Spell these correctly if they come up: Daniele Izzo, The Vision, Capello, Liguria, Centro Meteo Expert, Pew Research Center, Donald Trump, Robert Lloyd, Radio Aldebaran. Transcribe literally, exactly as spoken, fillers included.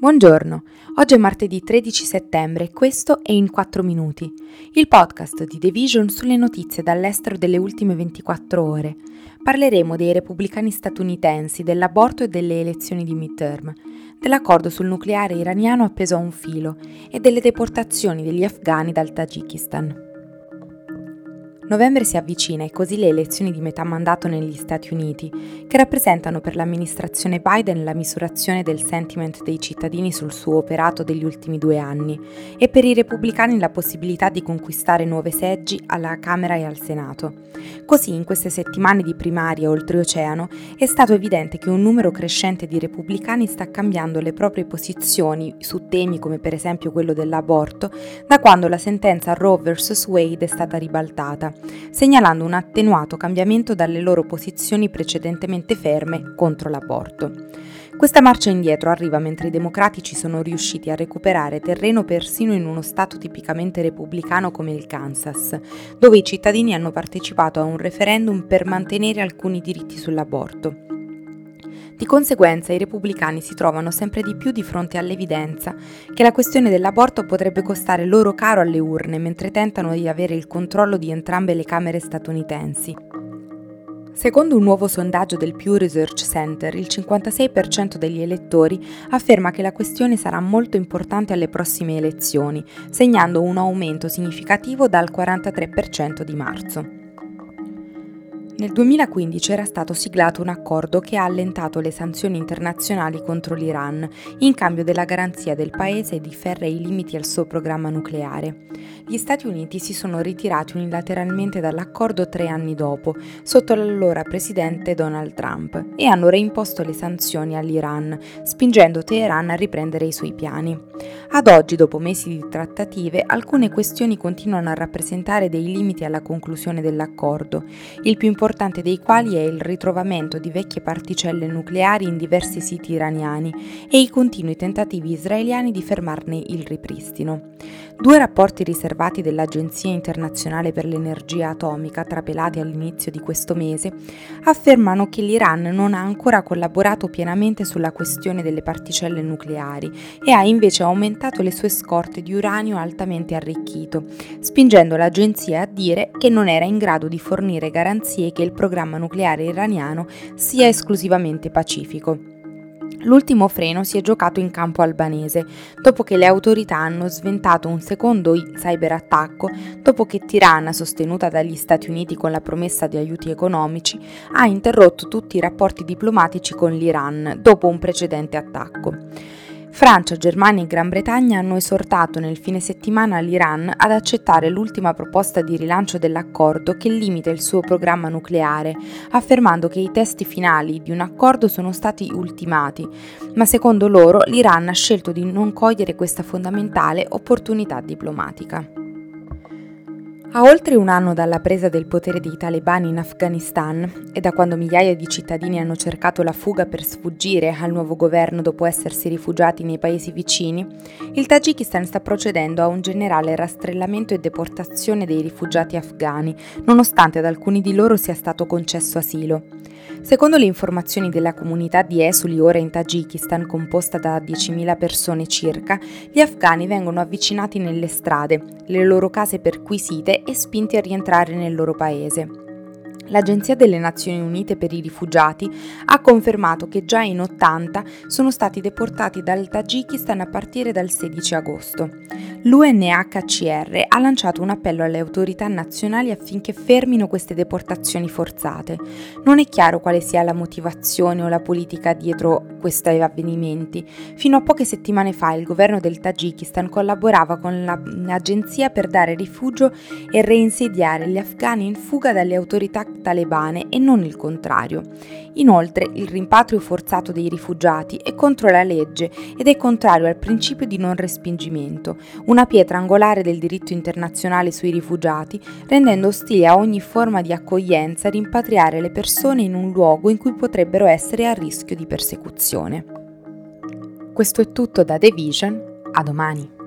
Buongiorno, oggi è martedì tredici settembre e questo è In quattro Minuti, il podcast di The Vision sulle notizie dall'estero delle ultime ventiquattro ore. Parleremo dei repubblicani statunitensi, dell'aborto e delle elezioni di midterm, dell'accordo sul nucleare iraniano appeso a un filo e delle deportazioni degli afghani dal Tagikistan. Novembre si avvicina e così le elezioni di metà mandato negli Stati Uniti, che rappresentano per l'amministrazione Biden la misurazione del sentiment dei cittadini sul suo operato degli ultimi due anni e per i repubblicani la possibilità di conquistare nuove seggi alla Camera e al Senato. Così in queste settimane di primarie oltreoceano è stato evidente che un numero crescente di repubblicani sta cambiando le proprie posizioni su temi come per esempio quello dell'aborto da quando la sentenza Roe versus Wade è stata ribaltata, segnalando un attenuato cambiamento dalle loro posizioni precedentemente ferme contro l'aborto. Questa marcia indietro arriva mentre i democratici sono riusciti a recuperare terreno persino in uno stato tipicamente repubblicano come il Kansas, dove i cittadini hanno partecipato a un referendum per mantenere alcuni diritti sull'aborto. Di conseguenza i repubblicani si trovano sempre di più di fronte all'evidenza che la questione dell'aborto potrebbe costare loro caro alle urne mentre tentano di avere il controllo di entrambe le Camere statunitensi. Secondo un nuovo sondaggio del Pew Research Center, il cinquantasei per cento degli elettori afferma che la questione sarà molto importante alle prossime elezioni, segnando un aumento significativo dal quarantatré per cento di marzo. Nel duemilaquindici era stato siglato un accordo che ha allentato le sanzioni internazionali contro l'Iran, in cambio della garanzia del paese di ferrei limiti al suo programma nucleare. Gli Stati Uniti si sono ritirati unilateralmente dall'accordo tre anni dopo, sotto l'allora presidente Donald Trump, e hanno reimposto le sanzioni all'Iran, spingendo Teheran a riprendere i suoi piani. Ad oggi, dopo mesi di trattative, alcune questioni continuano a rappresentare dei limiti alla conclusione dell'accordo, il più importante Importante dei quali è il ritrovamento di vecchie particelle nucleari in diversi siti iraniani e i continui tentativi israeliani di fermarne il ripristino. Due rapporti riservati dell'Agenzia Internazionale per l'Energia Atomica, trapelati all'inizio di questo mese, affermano che l'Iran non ha ancora collaborato pienamente sulla questione delle particelle nucleari e ha invece aumentato le sue scorte di uranio altamente arricchito, spingendo l'agenzia a dire che non era in grado di fornire garanzie che il programma nucleare iraniano sia esclusivamente pacifico. L'ultimo freno si è giocato in campo albanese, dopo che le autorità hanno sventato un secondo cyberattacco, dopo che Tirana, sostenuta dagli Stati Uniti con la promessa di aiuti economici, ha interrotto tutti i rapporti diplomatici con l'Iran, dopo un precedente attacco. Francia, Germania e Gran Bretagna hanno esortato nel fine settimana l'Iran ad accettare l'ultima proposta di rilancio dell'accordo che limita il suo programma nucleare, affermando che i testi finali di un accordo sono stati ultimati, ma secondo loro l'Iran ha scelto di non cogliere questa fondamentale opportunità diplomatica. A oltre un anno dalla presa del potere dei talebani in Afghanistan e da quando migliaia di cittadini hanno cercato la fuga per sfuggire al nuovo governo dopo essersi rifugiati nei paesi vicini, il Tagikistan sta procedendo a un generale rastrellamento e deportazione dei rifugiati afghani, nonostante ad alcuni di loro sia stato concesso asilo. Secondo le informazioni della comunità di esuli ora in Tagikistan, composta da diecimila persone circa, gli afghani vengono avvicinati nelle strade, le loro case perquisite e spinti a rientrare nel loro paese. L'Agenzia delle Nazioni Unite per i Rifugiati ha confermato che già in ottanta sono stati deportati dal Tagikistan a partire dal sedici agosto. L'U N H C R ha lanciato un appello alle autorità nazionali affinché fermino queste deportazioni forzate. Non è chiaro quale sia la motivazione o la politica dietro questi avvenimenti. Fino a poche settimane fa il governo del Tagikistan collaborava con l'agenzia per dare rifugio e reinsediare gli afghani in fuga dalle autorità talebane e non il contrario. Inoltre, il rimpatrio forzato dei rifugiati è contro la legge ed è contrario al principio di non respingimento, una pietra angolare del diritto internazionale sui rifugiati, rendendo ostile a ogni forma di accoglienza rimpatriare le persone in un luogo in cui potrebbero essere a rischio di persecuzione. Questo è tutto da The Vision, a domani.